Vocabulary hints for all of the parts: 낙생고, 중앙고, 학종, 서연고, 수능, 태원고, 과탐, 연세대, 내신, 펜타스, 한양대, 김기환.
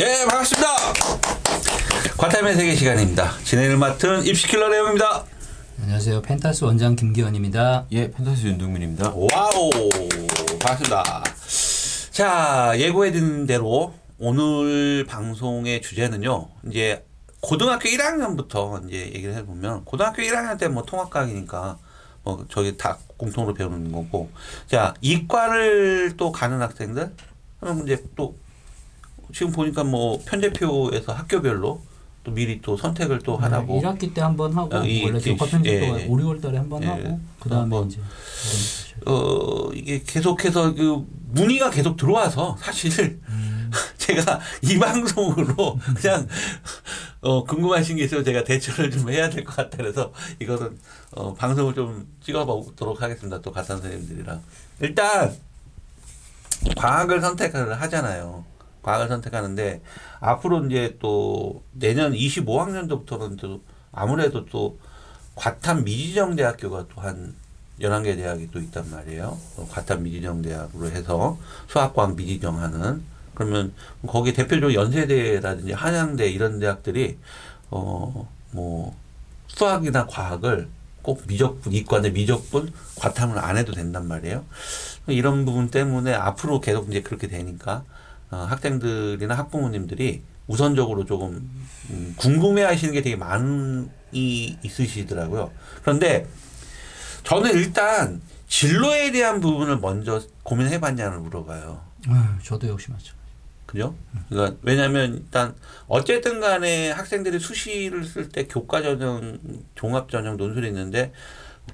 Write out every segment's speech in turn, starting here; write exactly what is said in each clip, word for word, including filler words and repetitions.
예, 반갑습니다. 과탐의 세계 시간입니다. 진행을 맡은 입시킬러 내용입니다. 안녕하세요. 펜타스 원장 김기현입니다. 예, 펜타스 윤동민입니다. 와우, 반갑습니다. 자, 예고해드린 대로 오늘 방송의 주제는요, 이제 고등학교 일 학년부터 이제 얘기를 해보면, 고등학교 일 학년 때 뭐 통합과학이니까 뭐 저기 다 공통으로 배우는 거고, 자, 이과를 또 가는 학생들, 그럼 이제 또 지금 보니까 뭐 편제표에서 학교별로 또 미리 또 선택을 또 하라고. 네, 일 학기 때 한번 하고, 어, 이, 원래 교과 편제표가 예, 오, 유월 달에 한번 예, 하고, 그 다음에 뭐, 이제. 어, 이게 계속해서 그 문의가 계속 들어와서 사실 음. 제가 이 방송으로 그냥 어, 궁금하신 게 있으면 제가 대처를 좀 해야 될 것 같아. 그래서 이거는 어, 방송을 좀 찍어보도록 하겠습니다. 또 같은 선생님들이랑. 일단, 과학을 선택을 하잖아요. 과학을 선택하는데, 앞으로 이제 또 내년 이십오 학년도부터는 또 아무래도 또 과탐 미지정대학교가 또 한 열한 개 대학이 또 있단 말이에요. 과탐 미지정대학으로 해서 수학과학 미지정하는. 그러면 거기 대표적으로 연세대라든지 한양대 이런 대학들이 어, 뭐 수학이나 과학을 꼭 미적분, 이과인데 미적분, 과탐을 안 해도 된단 말이에요. 이런 부분 때문에 앞으로 계속 이제 그렇게 되니까 어, 학생들이나 학부모님들이 우선적으로 조금 음, 궁금해하시는 게 되게 많이 있으시더라고요. 그런데 저는 일단 진로에 대한 부분을 먼저 고민해봤냐는 물어봐요. 음, 저도 역시 맞죠. 그죠? 음. 그러니까 왜냐하면 일단 어쨌든 간에 학생들이 수시를 쓸 때 교과 전형, 종합 전형, 논술이 있는데,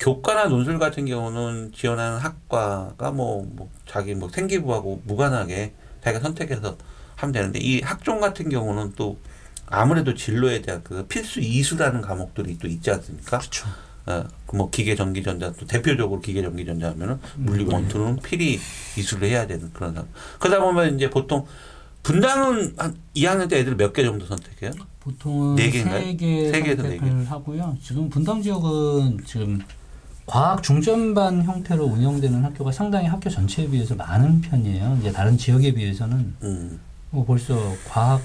교과나 논술 같은 경우는 지원하는 학과가 뭐, 뭐 자기 뭐 생기부하고 무관하게 자기가 선택해서 하면 되는데, 이 학종 같은 경우는 또 아무래도 진로에 대한 그 필수 이수라는 과목들이 또 있지 않습니까? 그렇죠. 어, 뭐 기계, 전기, 전자, 또 대표적으로 기계, 전기, 전자 하면은 물리 원투는 필히 이수를 해야 되는 그런 상황. 그러다 보면 이제 보통 분당은 한 이 학년 때 애들 몇 개 정도 선택해요? 보통은 네 개인가요? 세 개 선택을 하고요. 지금 분당 지역은 지금 과학 중점반 형태로 운영되는 학교가 상당히 학교 전체에 비해서 많은 편이에요. 이제 다른 지역에 비해서는 음. 뭐 벌써 과학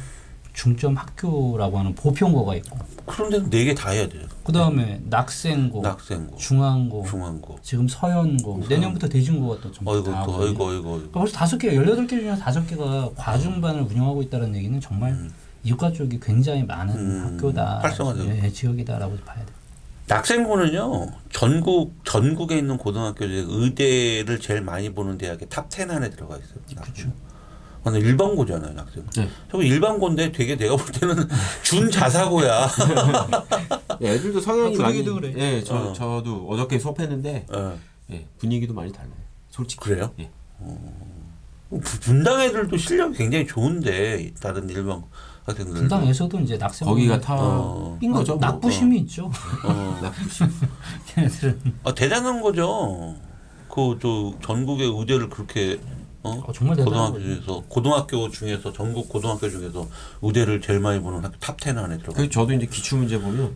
중점 학교라고 하는 보편고가 있고. 그런데도 네 개 다 해야 돼요. 그 다음에 네. 낙생고, 낙생고, 중앙고, 중앙고, 지금 서연고, 내년부터 대진고가 또 전부 다 하고. 어이구, 어이구, 어이구. 벌써 다섯 개, 열여덟 개 중에서 다섯 개가 과중반을 운영하고 있다는 얘기는 정말 음. 이과 쪽이 굉장히 많은 음. 학교다, 활성화죠. 예, 지역이다라고 봐야 돼요. 낙생고는요, 전국, 전국에 있는 고등학교들 의대를 제일 많이 보는 대학의 탑십 안에 들어가 있어요. 그렇죠. 저는 일반고잖아요, 낙생고. 네. 저거 일반고인데 되게 내가 볼 때는 준자사고야. 네, 애들도 성향이 분위기도 많이, 그래. 예, 저, 어. 저도 어저께 수업했는데 어. 예, 분위기도 많이 달라요. 솔직히. 그래요? 예. 어. 분당 애들도 실력이 굉장히 좋은데, 다른 일반 학생들. 분당에서도 이제 낙생고 거기가 다 어. 거죠. 뭐. 낙부심이 어. 있죠. 어. 낙부심. 걔네들은. 아, 대단한 거죠. 그 저 전국의 의대를 그렇게. 어? 어, 정말 고등학교 거지. 중에서 고등학교 중에서 전국 고등학교 중에서 의대를 제일 많이 보는 학교 탑십 안에 들어가. 그 저도 이제 기출 문제 보면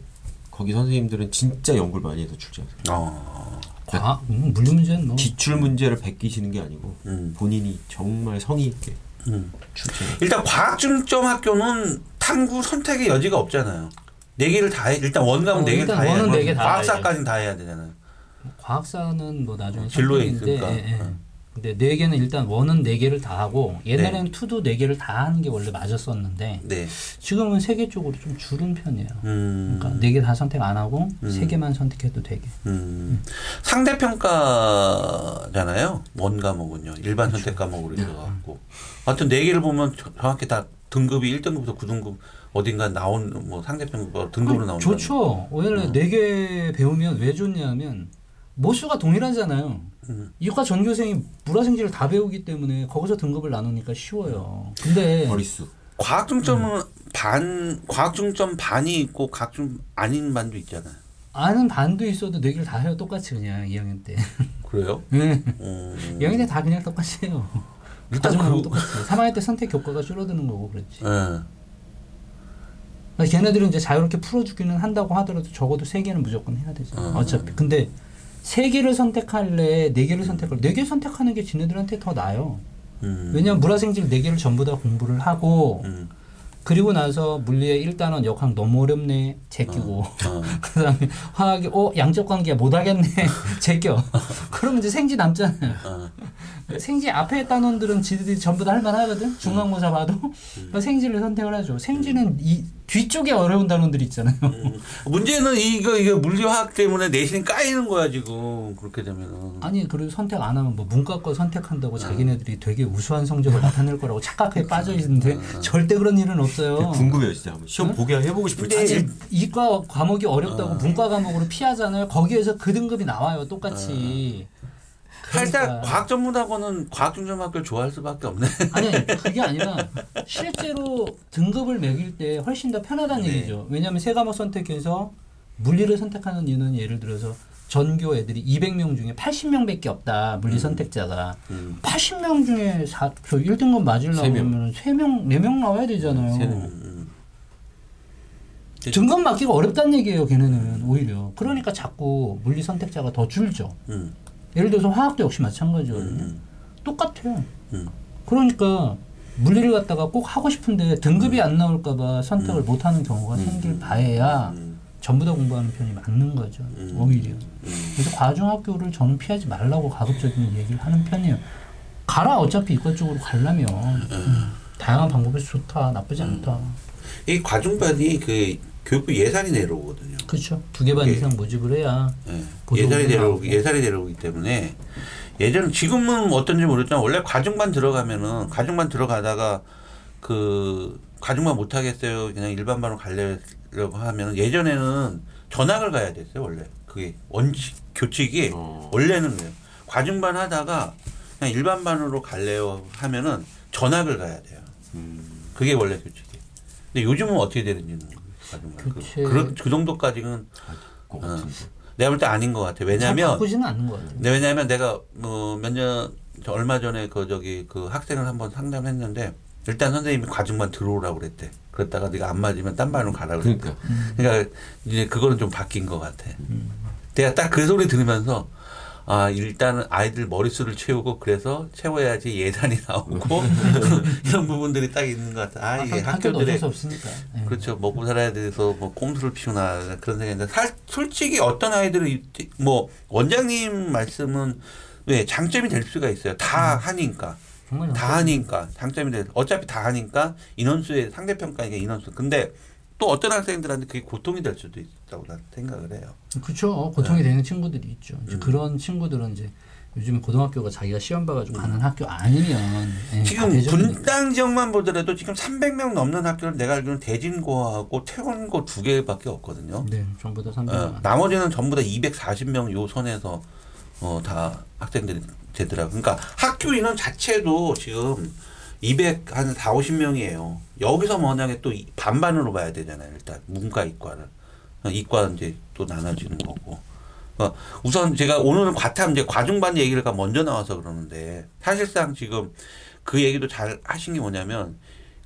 거기 선생님들은 진짜 연구를 많이 해서 출제하세요. 아, 과학, 음, 물리 문제는 뭐 기출 문제를 베끼시는 게 아니고 음. 본인이 정말 성의 있게 음. 출제. 일단 과학 중점 학교는 탐구 선택의 여지가 없잖아요. 네 개를 다 해, 일단 원감은 네 개 다 해야 되고 과학사까지는 다 해야 되잖아요. 과학사는 뭐 나중에 진로에 있으니까. 예, 예. 예. 근데 네 개는 일단 원은 네 개를 다 하고 옛날에는 투도 네 개를 다 하는 게 원래 맞았었는데 네. 지금은 세 개 쪽으로 좀 줄은 편이에요. 음. 그러니까 네 개 다 선택 안 하고 세 음. 개만 선택해도 되게. 음. 음. 상대 평가잖아요. 원 과목은요. 일반 그렇죠. 선택 과목으로 들어갔고. 하여튼 네 개를 보면 정확히 다 등급이 일 등급부터 구 등급 어딘가 나온 뭐 상대 평가 등급으로 나온다. 좋죠. 원래 네 개 음. 배우면 왜 좋냐면 모수가 동일하잖아요. 음. 이과 전교생이 물화생지를 다 배우기 때문에 거기서 등급을 나누니까 쉬워요. 근데 머릿수. 과학 중점은 음. 반, 과학 중점 반이 있고 과학 중 아닌 반도 있잖아요. 아는 반도 있어도 네 개를 다 해요. 똑같이 그냥 이 학년 때. 그래요? 네. 음. 이 학년 때 다 그냥 똑같이 해요. 일단 그 똑같이. 삼 학년 때 선택 교과가 줄어드는 거고 그렇지. 네. 그러니까 걔네들은 이제 자유롭게 풀어주기는 한다고 하더라도 적어도 세 개는 무조건 해야 되잖아요. 음. 어차피. 근데 세 개를 선택할래, 네 개를 선택할래, 네 개 선택하는 게 지네들한테 더 나아요. 음. 왜냐면 물화생지를 네 개를 전부 다 공부를 하고 음. 그리고 나서 물리에 일단은 역학 너무 어렵네 제끼고 어, 어. 그 다음에 화학이 어 양적관계 못하겠네 제껴. 그러면 이제 생지 남잖아요. 어. 생지 앞에 했던 놈들은 지들이 전부 다 할만하거든. 중간고사 봐도 음. 생지를 선택을 하죠. 생지는 음. 이 뒤쪽에 어려운 단원들이 있잖아요. 음. 문제는 이거 이거 물리화학 때문에 내신 까이는 거야 지금 그렇게 되면은. 아니 그리고 선택 안 하면 뭐 문과 거 선택한다고 음. 자기네들이 되게 우수한 성적을 나타낼 거라고 착각해 빠져 있는데 음. 절대 그런 일은 없어요. 궁금해요 진짜. 시험 음? 보게 해보고 싶은데. 사실 이과 과목이 어렵다고 음. 문과 과목으로 피하잖아요. 거기에서 그 등급이 나와요 똑같이. 음. 그러니까. 살짝 과학전문학원은 과학중점학교를 좋아할 수밖에 없네. 아니, 그게 아니라 실제로 등급을 매길 때 훨씬 더 편하다는 네. 얘기죠. 왜냐하면 세 과목 선택해서 물리를 선택하는 이유는 예를 들어서 전교 애들이 이백 명 중에 팔십 명밖에 없다. 물리 음. 선택자가. 음. 팔십 명 중에 사, 저 일 등급 맞으려면 세 명, 네 명 나와야 되잖아요. 음. 등급 맞기가 어렵다는 얘기예요. 걔네는 오히려. 그러니까 자꾸 물리 선택자가 더 줄죠. 음. 예를 들어서 화학도 역시 마찬가지거든요. 음. 똑같아요. 음. 그러니까 물리를 갖다가 꼭 하고 싶은데 등급이 음. 안 나올까 봐 선택을 음. 못하는 경우가 음. 생길 바에야 음. 전부 다 공부하는 편이 맞는 거죠. 음. 오히려. 음. 그래서 과중학교를 저는 피하지 말라고 가급적이면 얘기를 하는 편이에요. 가라. 어차피 이과 쪽으로 가려면 음. 음. 다양한 방법이 좋다. 나쁘지 음. 않다. 이 과중반이 그 교육부 예산이 내려오거든요. 그렇죠. 두 개 반 이상 모집을 해야 네. 예산이 내려오기 예산이 내려오기 때문에 예전 지금은 어떤지 모르겠지만 원래 과중반 들어가면은 과중반 들어가다가 그 과중반 못 하겠어요 그냥 일반반으로 가려고 하면은 예전에는 전학을 가야 됐어요 원래 그게 원칙 교칙이 어. 원래는 그래요. 과중반 하다가 그냥 일반반으로 갈래요 하면은 전학을 가야 돼요. 음. 그게 원래 교칙이. 근데 요즘은 어떻게 되는지는. 그, 그, 그 정도까지는 어, 내가 볼 때 아닌 것 같아. 왜냐면 바꾸지는 않는 것 같아. 왜냐면 내가 뭐 몇 년 얼마 전에 그 저기 그 학생을 한번 상담했는데 일단 선생님이 과중반 들어오라고 그랬대. 그랬다가 네가 안 맞으면 딴 반으로 가라 그랬대. 그러니까. 음. 그러니까 이제 그거는 좀 바뀐 것 같아. 음. 내가 딱 그 소리 들으면서. 아, 일단은 아이들 머릿수를 채우고 그래서 채워야지 예산이 나오고 이런 부분들이 딱 있는 것 같아. 아, 아 이게 학교들의 네. 그렇죠. 먹고 살아야 돼서 뭐 꼼수를 피우나 그런 생각인데 살, 솔직히 어떤 아이들은 뭐 원장님 말씀은 네, 장점이 될 수가 있어요. 다 음. 하니까. 다 하니까. 장점이 될 어차피 다 하니까 인원수의 상대평가니까 인원수. 근데 또 어떤 학생들한테 그게 고통이 될 수도 있다고 난 생각을 해요. 그렇죠. 고통이 네. 되는 친구들이 있죠. 이제 음. 그런 친구들은 이제 요즘 고등학교가 자기가 시험 봐가지고 가는 음. 학교 아니면 지금 분당 지역만 보더라도 지금 삼백 명 넘는 학교를 내가 알기로는 대진고하고 태원고 두 개밖에 없거든요. 네, 전부 다 삼백 명. 네. 나머지는 전부 다 이백사십 명 요 선에서 어, 다 학생들이 되더라고. 그러니까 학교 인원 자체도 지금 이백, 한 사오십 명이에요. 여기서 만약에 또 반반으로 봐야 되잖아요. 일단 문과 이과를. 이과는 이제 또 나눠지는 거고. 그러니까 우선 제가 오늘은 과탐 이제 과중반 얘기가 먼저 나와서 그러는데 사실상 지금 그 얘기도 잘 하신 게 뭐냐면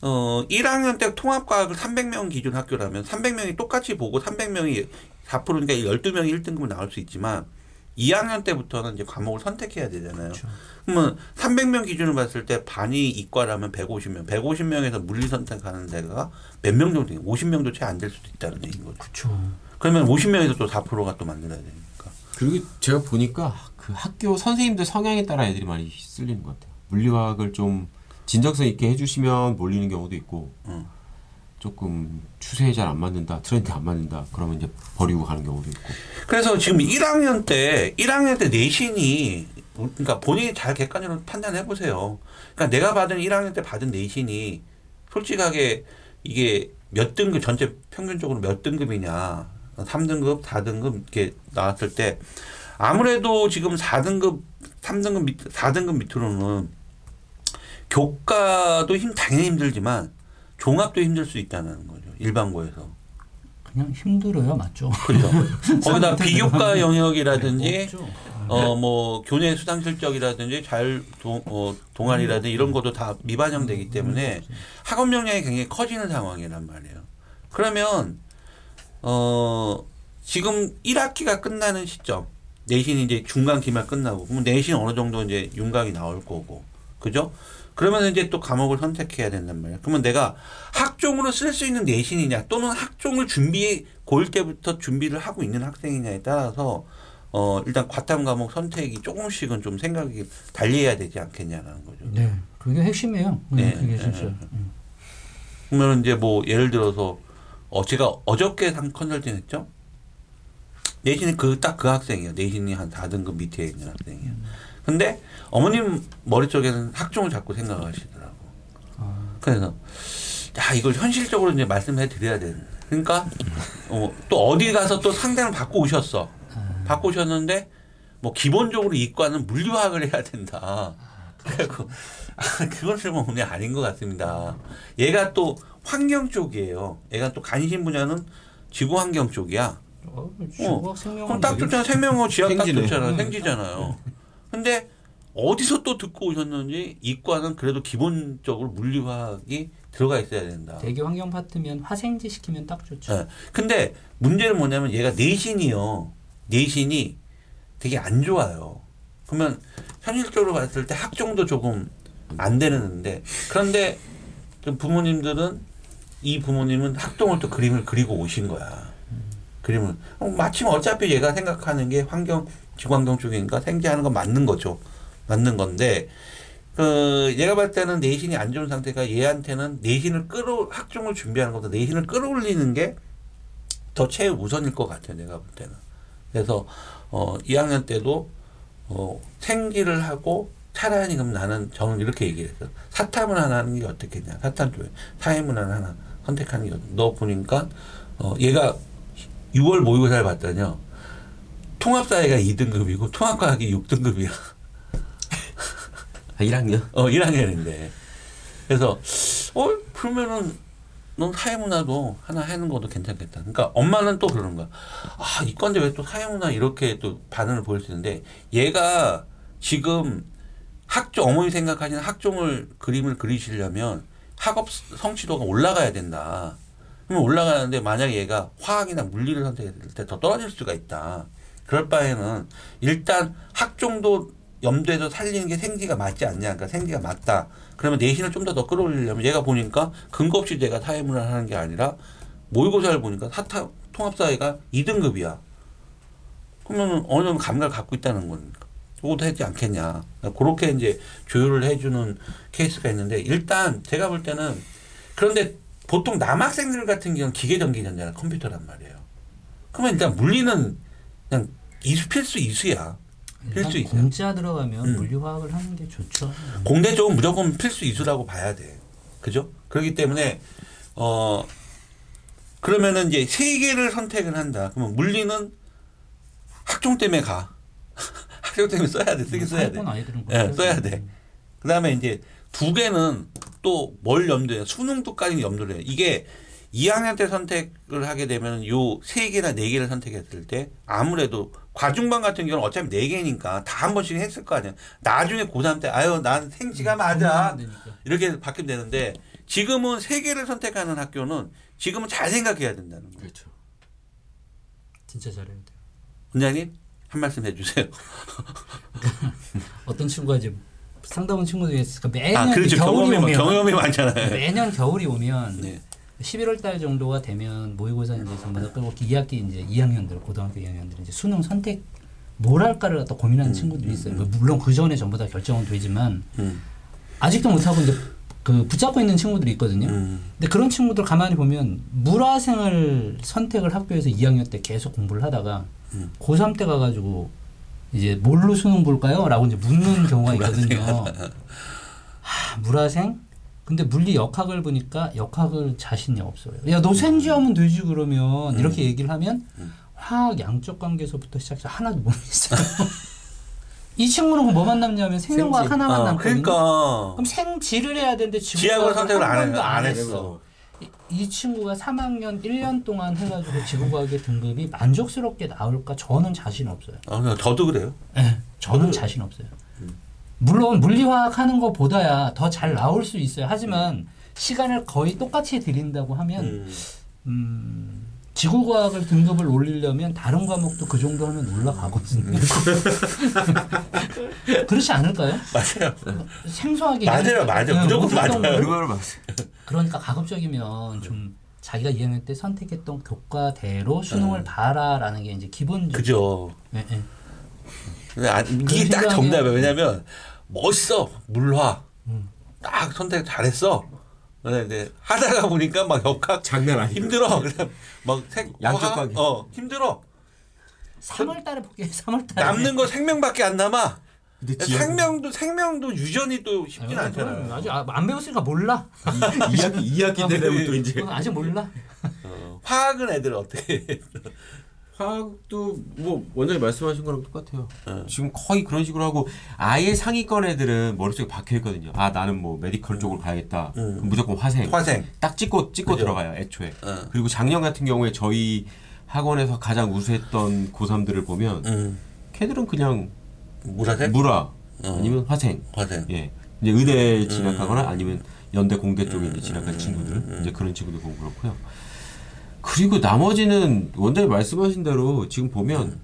어, 일 학년 때 통합과학을 삼백 명 기준 학교라면 삼백 명이 똑같이 보고 삼백 명이 사 퍼센트니까 열두 명이 일 등급을 나올 수 있지만 이 학년 때부터는 이제 과목을 선택해야 되잖아요. 그렇죠. 그러면 삼백 명 기준으로 봤을 때 반이 이과라면 백오십 명. 백오십 명에서 물리 선택하는 데가 몇 명 정도 돼요? 오십 명도 채 안 될 수도 있다는 얘기인 거죠. 그렇죠. 그러면 오십 명에서 또 사 퍼센트가 또 만들어야 되니까. 그리고 제가 보니까 그 학교 선생님들 성향에 따라 애들이 많이 쓸리는 것 같아요. 물리화학을 좀 진정성 있게 해주시면 몰리는 경우도 있고 응. 조금 추세에 잘 안 맞는다, 트렌드 안 맞는다, 그러면 이제 버리고 가는 경우도 있고. 그래서 지금 일 학년 때, 일 학년 때 내신이, 그러니까 본인이 잘 객관적으로 판단해 보세요. 그러니까 내가 받은 일 학년 때 받은 내신이 솔직하게 이게 몇 등급, 전체 평균적으로 몇 등급이냐, 삼 등급, 사 등급 이렇게 나왔을 때 아무래도 지금 사 등급, 삼 등급, 사 등급 밑으로는 교과도 힘, 당연히 힘들지만 종합도 힘들 수 있다는 거죠. 일반고에서. 그냥 힘들어요. 맞죠. 그렇죠. 거기다 비교과 영역이라든지 어, 뭐 교내 수상 실적이라든지 자율 동, 어, 동아리라든지 이런 것도 다 미반영되기 때문에 학업 역량이 굉장히 커지는 상황이란 말이에요. 그러면 어, 지금 일 학기가 끝나는 시점 내신이 이제 중간 기말 끝나고 그럼 내신 어느 정도 이제 윤곽이 나올 거고 그죠? 그러면 이제 또 과목을 선택해야 된단 말이야. 그러면 내가 학종으로 쓸 수 있는 내신이냐 또는 학종을 준비 고일 때부터 준비를 하고 있는 학생이냐에 따라서 어 일단 과탐 과목 선택이 조금씩은 좀 생각이 달리해야 되지 않겠냐라는 거죠. 네, 그게 핵심이에요. 네, 네. 그게 진짜. 네. 그러면 이제 뭐 예를 들어서 어 제가 어저께 상 컨설팅했죠. 내신이 그 딱 그 학생이에요. 내신이 한 사 등급 밑에 있는 학생이에요. 음. 근데 어머님 머리 쪽에는 학종을 자꾸 생각하시더라고. 아. 그래서 야 이걸 현실적으로 이제 말씀해 드려야 되는. 그러니까 어, 또 어디 가서 또 상담을 받고 오셨어. 아. 받고 오셨는데 뭐 기본적으로 이과는 물리화학을 해야 된다. 그래갖고 아, 그건 좀 오늘 아닌 것 같습니다. 얘가 또 환경 쪽이에요. 얘가 또 관심 분야는 지구 환경 쪽이야. 어, 어, 그럼 딱 좋잖아. 생명어 지학 딱 좋잖아. 생지잖아요. 근데 어디서 또 듣고 오셨는지 이과는 그래도 기본적으로 물리화학이 들어가 있어야 된다. 대기 환경 파트면 화생지 시키면 딱 좋죠. 네. 근데 문제는 뭐냐면 얘가 내신이요. 내신이 되게 안 좋아요. 그러면 현실적으로 봤을 때 학종도 조금 안 되는데 그런데 좀 부모님들은 이 부모님은 학종을 또 그림을 그리고 오신 거야. 그림은 마침 어차피 얘가 생각하는 게 환경, 지구환경 쪽이니까 생지하는 건 맞는 거죠. 맞는 건데 그 얘가 봤을 때는 내신이 안 좋은 상태가 얘한테는 내신을 끌어 학종을 준비하는 것보다 내신을 끌어올리는 게 더 최우선일 것 같아요. 내가 볼 때는. 그래서 어, 이 학년 때도 어, 생지를 하고 차라리 그럼 나는 저는 이렇게 얘기를 했어요. 사탐을 하나 하는 게 어떻겠냐. 사탐 쪽에 사회문화를 하나 선택하는 게 너 보니까 어, 얘가 유월 모의고사를 봤더니요. 통합사회가 이 등급이고 통합과학이 육 등급이야. 아, 일 학년? 어, 일 학년인데. 그래서 어, 그러면은 넌 사회문화도 하나 하는 것도 괜찮겠다. 그러니까 엄마는 또 그러는 거야. 아, 이건데 왜 또 사회문화 이렇게 또 반응을 보일 수 있는데 얘가 지금 학종, 어머니 생각하시는 학종을 그림을 그리시려면 학업 성취도가 올라가야 된다. 그럼 올라가는데 만약에 얘가 화학이나 물리를 선택했을 때 더 떨어질 수가 있다. 그럴 바에는 일단 학종도 염두에서 살리는 게 생지가 맞지 않냐. 그러니까 생지가 맞다. 그러면 내신을 좀 더 더 끌어올리려면 얘가 보니까 근거 없이 내가 사회문화를 하는 게 아니라 모의고사를 보니까 사탐, 통합사회가 이 등급이야. 그러면 어느 정도 감각을 갖고 있다는 거니까. 그것도 하지 않겠냐. 그렇게 이제 조율을 해주는 케이스가 있는데 일단 제가 볼 때는 그런데 보통 남학생들 같은 경우는 기계전기전자나 컴퓨터란 말이에요. 그러면 일단 물리는 그냥 이수, 필수 이수야. 필수 이수. 공자 들어가면 응. 물리화학을 하는 게 좋죠. 공대 쪽은 무조건 필수 이수라고 봐야 돼. 그죠? 그렇기 때문에, 어, 그러면은 이제 세 개를 선택을 한다. 그러면 물리는 학종 때문에 가. 학종 때문에 써야 돼. 쓰긴 써야 돼. 아이들은 네, 써야 돼. 그 다음에 이제 두 개는 또 뭘 염두에, 수능도까지 염두를 해요. 이게 이 학년 때 선택을 하게 되면 요 세 개나 네 개를 선택했을 때 아무래도 과중반 같은 경우는 어차피 네 개니까 다 한 번씩 했을 거 아니야. 나중에 고삼 때 아유 난 생지가 맞아. 이렇게 바뀌면 되는데 지금은 세 개를 선택하는 학교는 지금은 잘 생각해야 된다는 거예요. 그렇죠. 진짜 잘해야 돼요. 원장님 한 말씀 해주세요. 어떤 친구가 지금 상담원 친구 중에 있으니까 매년 아, 그렇죠. 겨울이 경험이, 오면 경험이 많잖아요. 매년 겨울이 오면 네. 십일월 달 정도가 되면 모의고사 이제 전부 다 이 학기 이제 이 학년들 고등학교 이 학년들 이제 수능 선택 뭘 할까를 갖다 고민하는 음, 친구들이 있어요. 음, 음. 물론 그 전에 전부 다 결정은 되지만 음. 아직도 못 하고 이제 그 붙잡고 있는 친구들이 있거든요. 음. 근데 그런 친구들 가만히 보면 물화생을 선택을 학교에서 이 학년 때 계속 공부를 하다가 음. 고삼 때 가가지고 이제 뭘로 수능 볼까요? 라고 이제 묻는 경우가 있거든요. 하, 물화생? 근데 물리 역학을 보니까 역학을 자신이 없어요. 야, 너 생지하면 되지 그러면 음. 이렇게 얘기를 하면 음. 화학 양적 관계에서부터 시작해서 하나도 모르겠어요. 이 친구는 뭐만 남냐면 생명과학 생지. 하나만 어, 남거든요. 그러니까. 그럼 생지를 해야 되는데 지구과학을 선택을 한 번도 안, 안 했어. 이, 이 친구가 삼 학년 일 년 동안 해가지고 지구과학의 등급이 만족스럽게 나올까 저는 자신 없어요. 아, 저도 그래요. 네, 저는 자신 없어요. 음. 물론 물리화학 하는 것보다야 더 잘 나올 수 있어요. 하지만 시간을 거의 똑같이 들인다고 하면 음, 지구과학을 등급을 올리려면 다른 과목도 그 정도 하면 올라가거든요. 그렇지 않을까요? 맞아요. 생소하게. 맞아요. 맞아요. 무조건 맞아요. 그거를 맞아요. 그러니까 가급적이면 좀 자기가 이해할 때 선택했던 교과대로 수능을 음. 봐라라는 게 이제 기본적인. 그죠. 네, 네. 이게 딱 정답이에요. 왜냐면 멋있어. 물화. 음. 딱 선택 잘했어. 근데 하다가 보니까 막 역학 장난 아니야. 힘들어. 그냥 막 생 양적학이 어 힘들어. 삼월달에 볼게. 삼월달에 남는 거 생명밖에 안 남아. 근데 생명도 생명도 유전이 또 쉽진 않잖아요. 아직 안 배웠으니까 몰라. 이 학기 때 되면 또 이제 아직 몰라. 어, 화학은 애들 어떻게? 화학도 뭐 원장님 말씀하신 거랑 똑같아요. 네. 지금 거의 그런 식으로 하고 아예 상위권 애들은 머릿속에 박혀있거든요. 아 나는 뭐 메디컬 쪽으로 가야겠다. 네. 그럼 무조건 화생. 화생. 딱 찍고 찍고 그죠? 들어가요. 애초에. 네. 그리고 작년 같은 경우에 저희 학원에서 가장 우수했던 고삼들을 보면 네. 걔들은 그냥 물화생? 물화 네. 아니면 화생. 화생. 예. 이제 의대에 진학하거나 네. 아니면 연대 공대 쪽에 이제 진학한 네. 친구들 네. 이제 그런 친구들 보고 그렇고요. 그리고 나머지는 원장님 말씀하신 대로 지금 보면 음.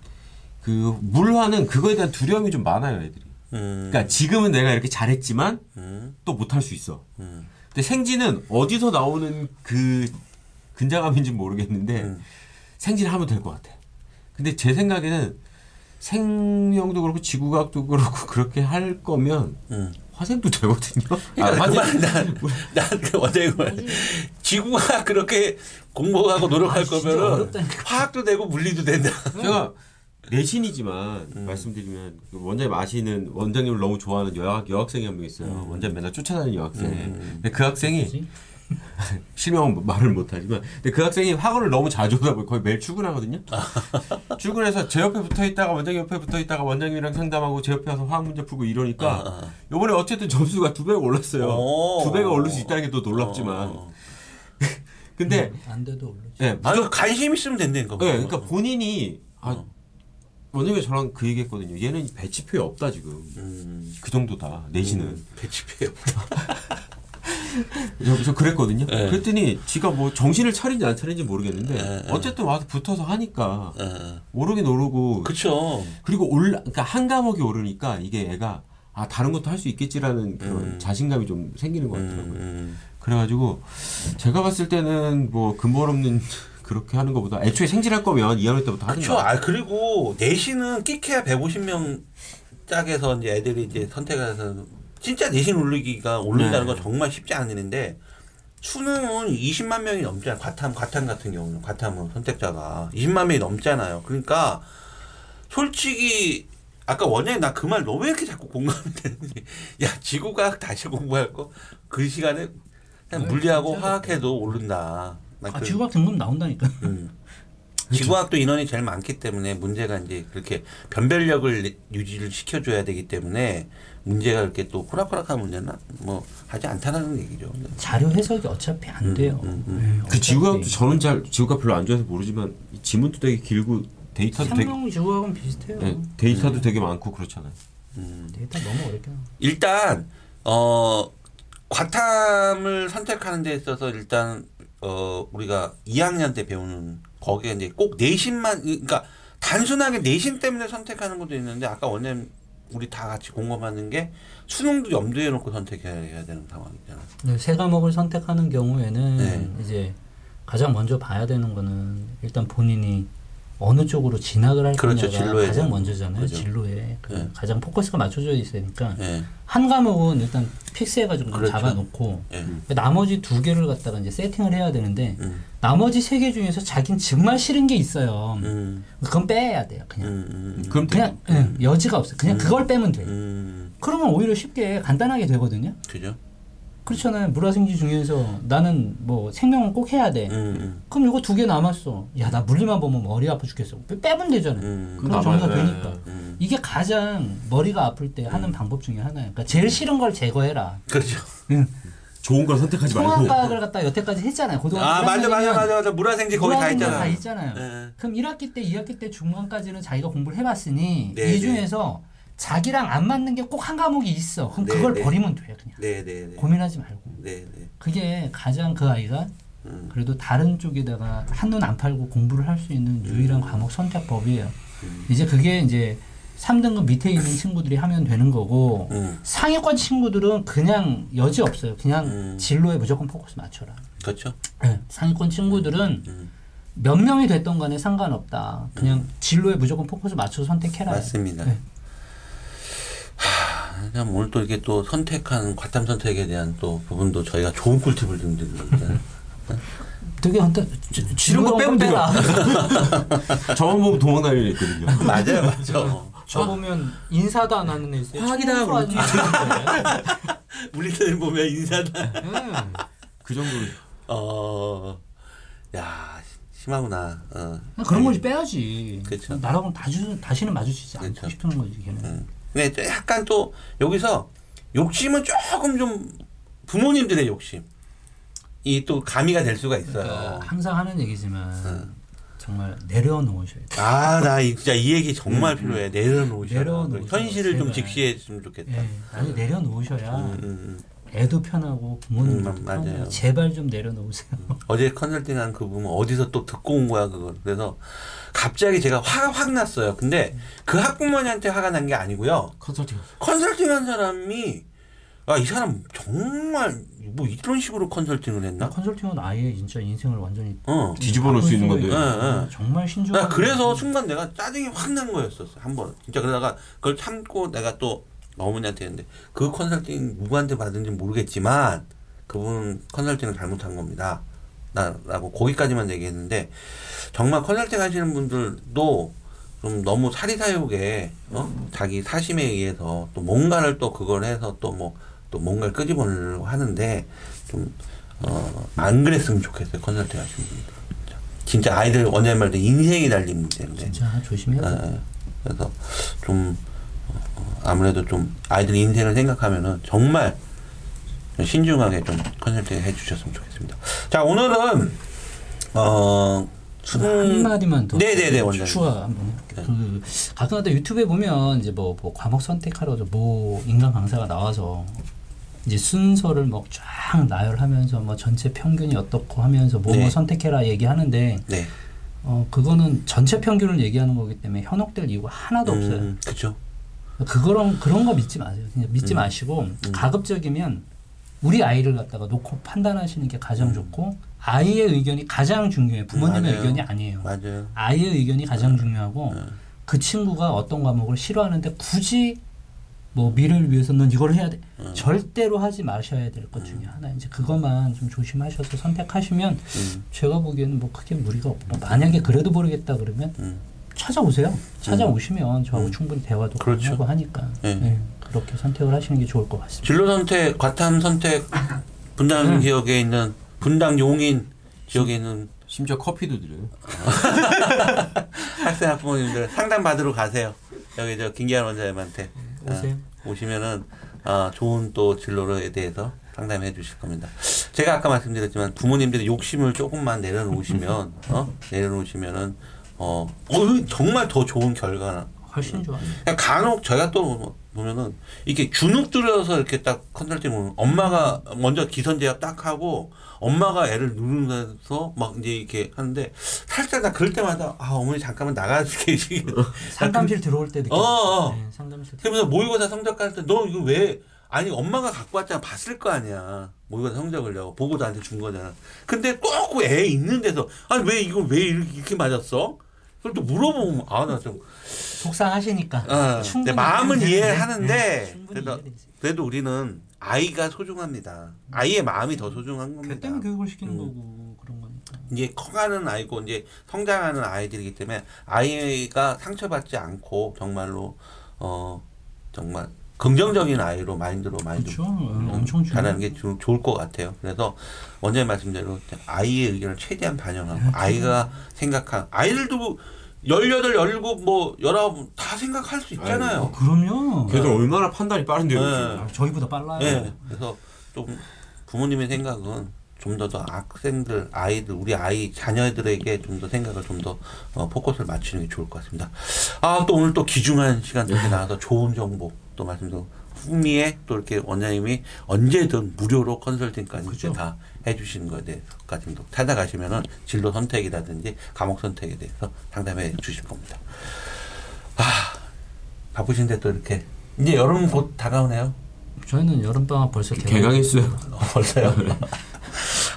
그 물화는 그거에 대한 두려움이 좀 많아요 애들이. 음. 그러니까 지금은 내가 이렇게 잘했지만 음. 또 못할 수 있어. 음. 근데 생지는 어디서 나오는 그 근자감인지는 모르겠는데 음. 생지를 하면 될 것 같아. 근데 제 생각에는 생명도 그렇고 지구과학도 그렇고 그렇게 할 거면 음. 화생도 되거든요. 그러니까 아, 그만, 난, 난 원장님 지구과학 그렇게 공부하고 노력할 아, 거면은 화학도 되고 물리도 된다. 제가 내신이지만 음. 말씀드리면 원장님 아시는 원장님을 너무 좋아하는 여학, 여학생이 한 명 있어요. 음. 원장님 맨날 쫓아다니는 여학생. 음. 근데 그 학생이 실명은 말을 못하지만 근데 그 학생이 학원을 너무 자주 오다 보니 거의 매일 출근하거든요. 출근해서 제 옆에 붙어있다가 원장님 옆에 붙어있다가 원장님이랑 상담하고 제 옆에 와서 화학 문제 풀고 이러니까 요번에 어쨌든 점수가 두 배가 올랐어요. 두 배가 오를 수 있다는 게 또 놀랍지만 근데 안 돼도 올랐지. 네, 아, 관심 있으면 된다는 거예요. 네, 그러니까 본인이 아, 원장님이 저랑 그 얘기했거든요. 얘는 배치표에 없다 지금. 음. 그 정도다 내신은. 음, 배치표에 없다. 저 그랬거든요. 네. 그랬더니 지가 뭐 정신을 차린지 안 차린지 모르겠는데 네. 어쨌든 와서 붙어서 하니까 네. 오르긴 오르고 그쵸. 그리고 올라 그러니까 한 과목이 오르니까 이게 애가 아 다른 것도 할 수 있겠지라는 그런 음. 자신감이 좀 생기는 것 같더라고요. 음. 그래가지고 제가 봤을 때는 뭐 근본 없는 그렇게 하는 것보다 애초에 생질할 거면 이 학년 때부터 하는 거죠. 아 그리고 내신은 끼케야 백오십 명 짝에서 이제 애들이 이제 선택해서 진짜 내신 올리기가 올린다는 건 네. 정말 쉽지 않은 일인데 수능은 이십만 명이 넘잖아요. 과탐, 과탐 같은 경우는 과탐은 선택자가 이십만 명이 넘잖아요. 그러니까 솔직히 아까 원장님 나 그 말 너 왜 이렇게 자꾸 공감이 되는지 야 지구과학 다시 공부할 거 그 시간에 그냥 물리하고 화학해도 오른다. 아, 지구과학 등급 나온다니까. 음. 지구과학도 인원이 제일 많기 때문에 문제가 이제 그렇게 변별력을 유지를 시켜줘야 되기 때문에 문제가 이렇게 또 호락호락한 문제는 뭐 하지 않다는 얘기죠. 자료 해석이 어차피 안 음, 돼요. 음, 음. 네, 그 지구과학도 저는 잘 지구과학 별로 안 좋아해서 모르지만 지문도 되게 길고 데이터도 되게 지구과학은 비슷해요. 네, 데이터도 음. 되게 많고 그렇잖아요. 음. 데이터 너무 어렵게 나와. 일단 어 과탐을 선택하는 데 있어서 일단 어 우리가 이 학년 때 배우는 거기에 이제 꼭 내신만 그러니까 단순하게 내신 때문에 선택하는 것도 있는데 아까 원래 우리 다 같이 공감하는 게 수능도 염두에 놓고 선택해야 되는 상황이잖아요. 네, 세 과목을 선택하는 경우에는 네. 이제 가장 먼저 봐야 되는 거는 일단 본인이 어느 쪽으로 진학을 할 그렇죠, 거냐가 진로에 가장 먼저잖아요. 그렇죠. 진로에 네. 가장 포커스가 맞춰져 있으니까 네. 한 과목은 일단 픽스해가지고 그렇죠. 잡아놓고 네. 나머지 두 개를 갖다가 이제 세팅을 해야 되는데 음. 나머지 세 개 중에서 자기는 정말 싫은 게 있어요. 음. 그건 빼야 돼요. 그냥 음, 음, 그냥 음. 네, 여지가 없어요. 그냥 음. 그걸 빼면 돼요. 음. 그러면 오히려 쉽게 간단하게 되거든요. 그죠? 그렇잖아요. 물화생지 중에서 나는 뭐 생명은 꼭 해야 돼. 음. 그럼 이거 두 개 남았어. 야, 나 물리만 보면 머리 아파 죽겠어. 빼면 되잖아요. 음. 그럼 정리가 되니까. 음. 이게 가장 머리가 아플 때 하는 음. 방법 중에 하나예요. 그러니까 제일 싫은 걸 제거해라. 그렇죠. 응. 좋은 걸 선택하지 말고. 통합과학을 갖다 여태까지 했잖아요. 고등학교 아, 맞아, 맞아, 맞아, 맞아. 물화생지 거기 다 있잖아. 다 있잖아요. 네. 그럼 일 학기 때, 이 학기 때 중간까지는 자기가 공부를 해봤으니 네, 이 중에서 네. 자기랑 안 맞는 게 꼭 한 과목이 있어. 그럼 네, 그걸 네. 버리면 돼요. 그냥. 네, 네, 네. 고민하지 말고. 네, 네. 그게 가장 그 아이가 음. 그래도 다른 쪽에다가 한눈 안 팔고 공부를 할 수 있는 유일한 음. 과목 선택법이에요. 음. 이제 그게 이제 삼 등급 밑에 있는 친구들이 하면 되는 거고 음. 상위권 친구들은 그냥 여지 없어요. 그냥 음. 진로에 무조건 포커스 맞춰라. 그렇죠. 네. 상위권 친구들은 음. 몇 명이 됐던 간에 상관없다. 그냥 음. 진로에 무조건 포커스 맞춰서 선택해라. 맞습니다. 네. 하, 그냥 오늘 또 이렇게 또 선택한 과탐 선택에 대한 또 부분도 저희가 좋은 꿀팁을 좀 드리잖아요. 되게 한때 지른거 빼고 빼라. 저만 보면 도망다니는 애 있거든요. 맞아요, 맞아요. 저 보면 인사도 안 하는 애 있어요. 화학이다. 우리들 보면 인사도. 음. 그 정도로. 어, 야 심하구나. 어. 그런 걸 빼야지. 그렇죠. 나라고는 다시, 다시는 마주치지 않고 그쵸. 싶은 거지 걔는. 음. 네, 약간 또 여기서 욕심은 조금 좀 부모님들의 욕심. 이 또 가미가 될 수가 있어요. 그러니까 항상 하는 얘기지만 응. 정말 내려놓으셔야 돼요. 아, 나 진짜 이 얘기 정말 응. 필요해. 내려놓으셔야 내려놓으셔야 현실을 제발. 좀 직시했으면 좋겠다. 예, 아니 내려놓으셔야 음, 음. 애도 편하고 부모님도 음, 편하고 제발 좀 내려놓으세요. 음. 어제 컨설팅한 그 부분 어디서 또 듣고 온 거야 그걸. 그래서 갑자기 제가 화가 확 났어요. 근데 음. 그 학부모님한테 화가 난 게 아니고요. 컨설팅. 컨설팅한 사람이 아, 이 사람 정말 뭐 이런 식으로 컨설팅을 했나? 컨설팅은 아예 진짜 인생을 완전히 어. 뒤집어 놓을 수 있는 건데. 예, 예. 정말 신중한. 그래서 순간 내가 짜증이 확 난 거였었어. 한 번. 진짜 그러다가 그걸 참고 내가 또 어머니한테 했는데 그 컨설팅 누구한테 받은지 모르겠지만 그분 컨설팅을 잘못한 겁니다. 나, 라고 거기까지만 얘기했는데 정말 컨설팅 하시는 분들도 좀 너무 사리사욕에 어? 자기 사심에 의해서 또 뭔가를 또 그걸 해서 또 뭐 또 뭔가를 끄집어내려고 하는데 좀 어 안 그랬으면 좋겠어요. 컨설팅 하시는 분들 진짜 아이들 언제 말도 인생이 달린 문제인데 진짜 조심해야 돼. 그래서 좀 어, 아무래도 좀 아이들 인생을 생각하면은 정말 신중하게 좀 컨설팅 해주셨으면 좋겠습니다. 자 오늘은 어. 한 마디만 더 네네네 원래 추가 한번 해볼게요. 네. 그 가끔가다 유튜브에 보면 이제 뭐, 뭐 과목 선택하러 뭐 인강 강사가 나와서 이제 순서를 막 쫙 나열하면서 뭐 전체 평균이 어떻고 하면서 뭐뭐 네. 선택해라 얘기하는데 네. 어 그거는 전체 평균을 얘기하는 거기 때문에 현혹될 이유가 하나도 음, 없어요. 그렇죠. 그거랑 그런 거 믿지 마세요. 그냥 믿지 음. 마시고 음. 가급적이면 우리 아이를 갖다가 놓고 판단하시는 게 가장 음. 좋고. 아이의 의견이 가장 중요해요. 부모님의 맞아요. 의견이 아니에요. 맞아요. 아이의 의견이 가장 네. 중요하고 네. 그 친구가 어떤 과목을 싫어하는데 굳이 뭐 미래를 위해서 넌 이걸 해야 돼. 네. 절대로 하지 마셔야 될 것 중에 네. 하나. 이제 그것만 좀 조심하셔서 선택하시면 네. 제가 보기에는 뭐 크게 무리가 없고 만약에 그래도 모르겠다 그러면 네. 찾아오세요. 찾아오시면 저하고 네. 충분히 대화도 그렇죠. 하고 하니까 네. 네. 그렇게 선택을 하시는 게 좋을 것 같습니다. 진로 선택, 과탐 선택, 분당 네. 지역에 있는 분당 용인 지역에 있는 심지어 커피도 드려요. 학생 학부모님들 상담 받으러 가세요. 여기 저 김기환 원장님한테 오세요. 어, 오시면은 어, 좋은 또 진로에 대해서 상담해 주실 겁니다. 제가 아까 말씀드렸지만 부모님들이 욕심을 조금만 내려놓으시면 어? 내려놓으시면은 어, 어 정말 더 좋은 결과나. 훨씬 좋아요. 간혹 저희가 또 보면은 이렇게 주눅 들여서 이렇게 딱 컨설팅을 엄마가 먼저 기선제압 딱 하고 엄마가 애를 누르면서 막 이제 이렇게 하는데 살짝 나 그럴 때마다 아 어머니 잠깐만 나가줄게. 상담실 들어올 때 느껴. 어, 어. 네, 상담실. 그러면서 모의고사 성적 갈 때 너 이거 왜 아니 엄마가 갖고 왔잖아 봤을 거 아니야 모의고사 성적을요 보고 나한테 준 거잖아. 근데 꼭 애 있는 데서 아니 왜 이걸 왜 이렇게 맞았어? 그걸 또 물어보면 아 나 좀 속상하시니까 어, 충분히 내 마음은 이해하는데 네, 그래도, 그래도 우리는 아이가 소중합니다. 아이의 마음이 더 소중한 겁니다. 그때는 교육을 시키는 음. 거고 그런 거니까 이제 커가는 아이고 이제 성장하는 아이들이기 때문에 아이가 상처받지 않고 정말로 어 정말 긍정적인 아이로 마인드로 많이 그렇죠. 음, 엄청 잘하는 게 주, 좋을 것 같아요. 그래서 원장님 말씀대로 아이의 의견을 최대한 반영하고 네, 아이가 생각한 아이들도 열여덟, 열일곱, 뭐 열아홉 다 생각할 수 있잖아요. 아, 그럼요. 걔들 네. 얼마나 판단이 빠른데요. 네. 아, 저희보다 빨라요. 네. 그래서 좀 부모님의 생각은 좀 더 더 학생들, 아이들, 우리 아이, 자녀들에게 좀 더 생각을 좀 더 어, 포커스를 맞추는 게 좋을 것 같습니다. 아, 또 오늘 또 귀중한 시간 되게 나와서 좋은 정보 또 말씀드리고, 후미에 또 이렇게 원장님이 언제든 무료로 컨설팅까지 그렇죠. 다 해주시는 거에 대해서까지 또 찾아가시면은 진로 선택이라든지 과목 선택에 대해서 상담해 주실 겁니다. 아, 바쁘신데 또 이렇게. 이제 여름 곧 다가오네요. 저희는 여름방학 벌써 개강했어요. 어, 벌써요?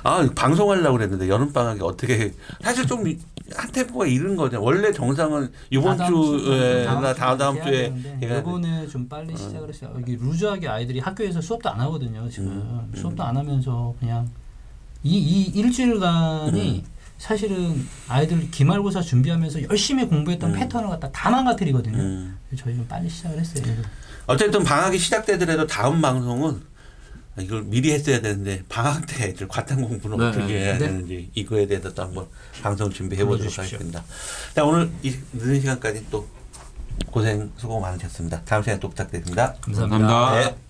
아, 방송하려고 그랬는데 여름방학이 어떻게. 사실 좀 한 템포가 이른 거죠. 원래 정상은 이번 주나 다음 주에. 이번에 좀 빨리 어. 시작을 했어요. 이게 루즈하게 아이들이 학교에서 수업도 안 하거든요. 지금 음, 음. 수업도 안 하면서 그냥 이, 이 일주일간이 음. 사실은 아이들 기말고사 준비하면서 열심히 공부했던 음. 패턴을 갖다 다 망가뜨리거든요. 음. 저희 좀 빨리 시작을 했어요. 어쨌든 방학이 시작되더라도 다음 방송은 이걸 미리 했어야 되는데 방학 때 애들 과탐 공부는 네, 어떻게 해야 네. 되는지 이거에 대해서 또 한번 방송 준비해 보도록 하겠습니다. 자, 오늘 이 늦은 시간까지 또 고생 수고 많으셨습니다. 다음 시간에 또 부탁드립니다. 감사합니다. 감사합니다. 네.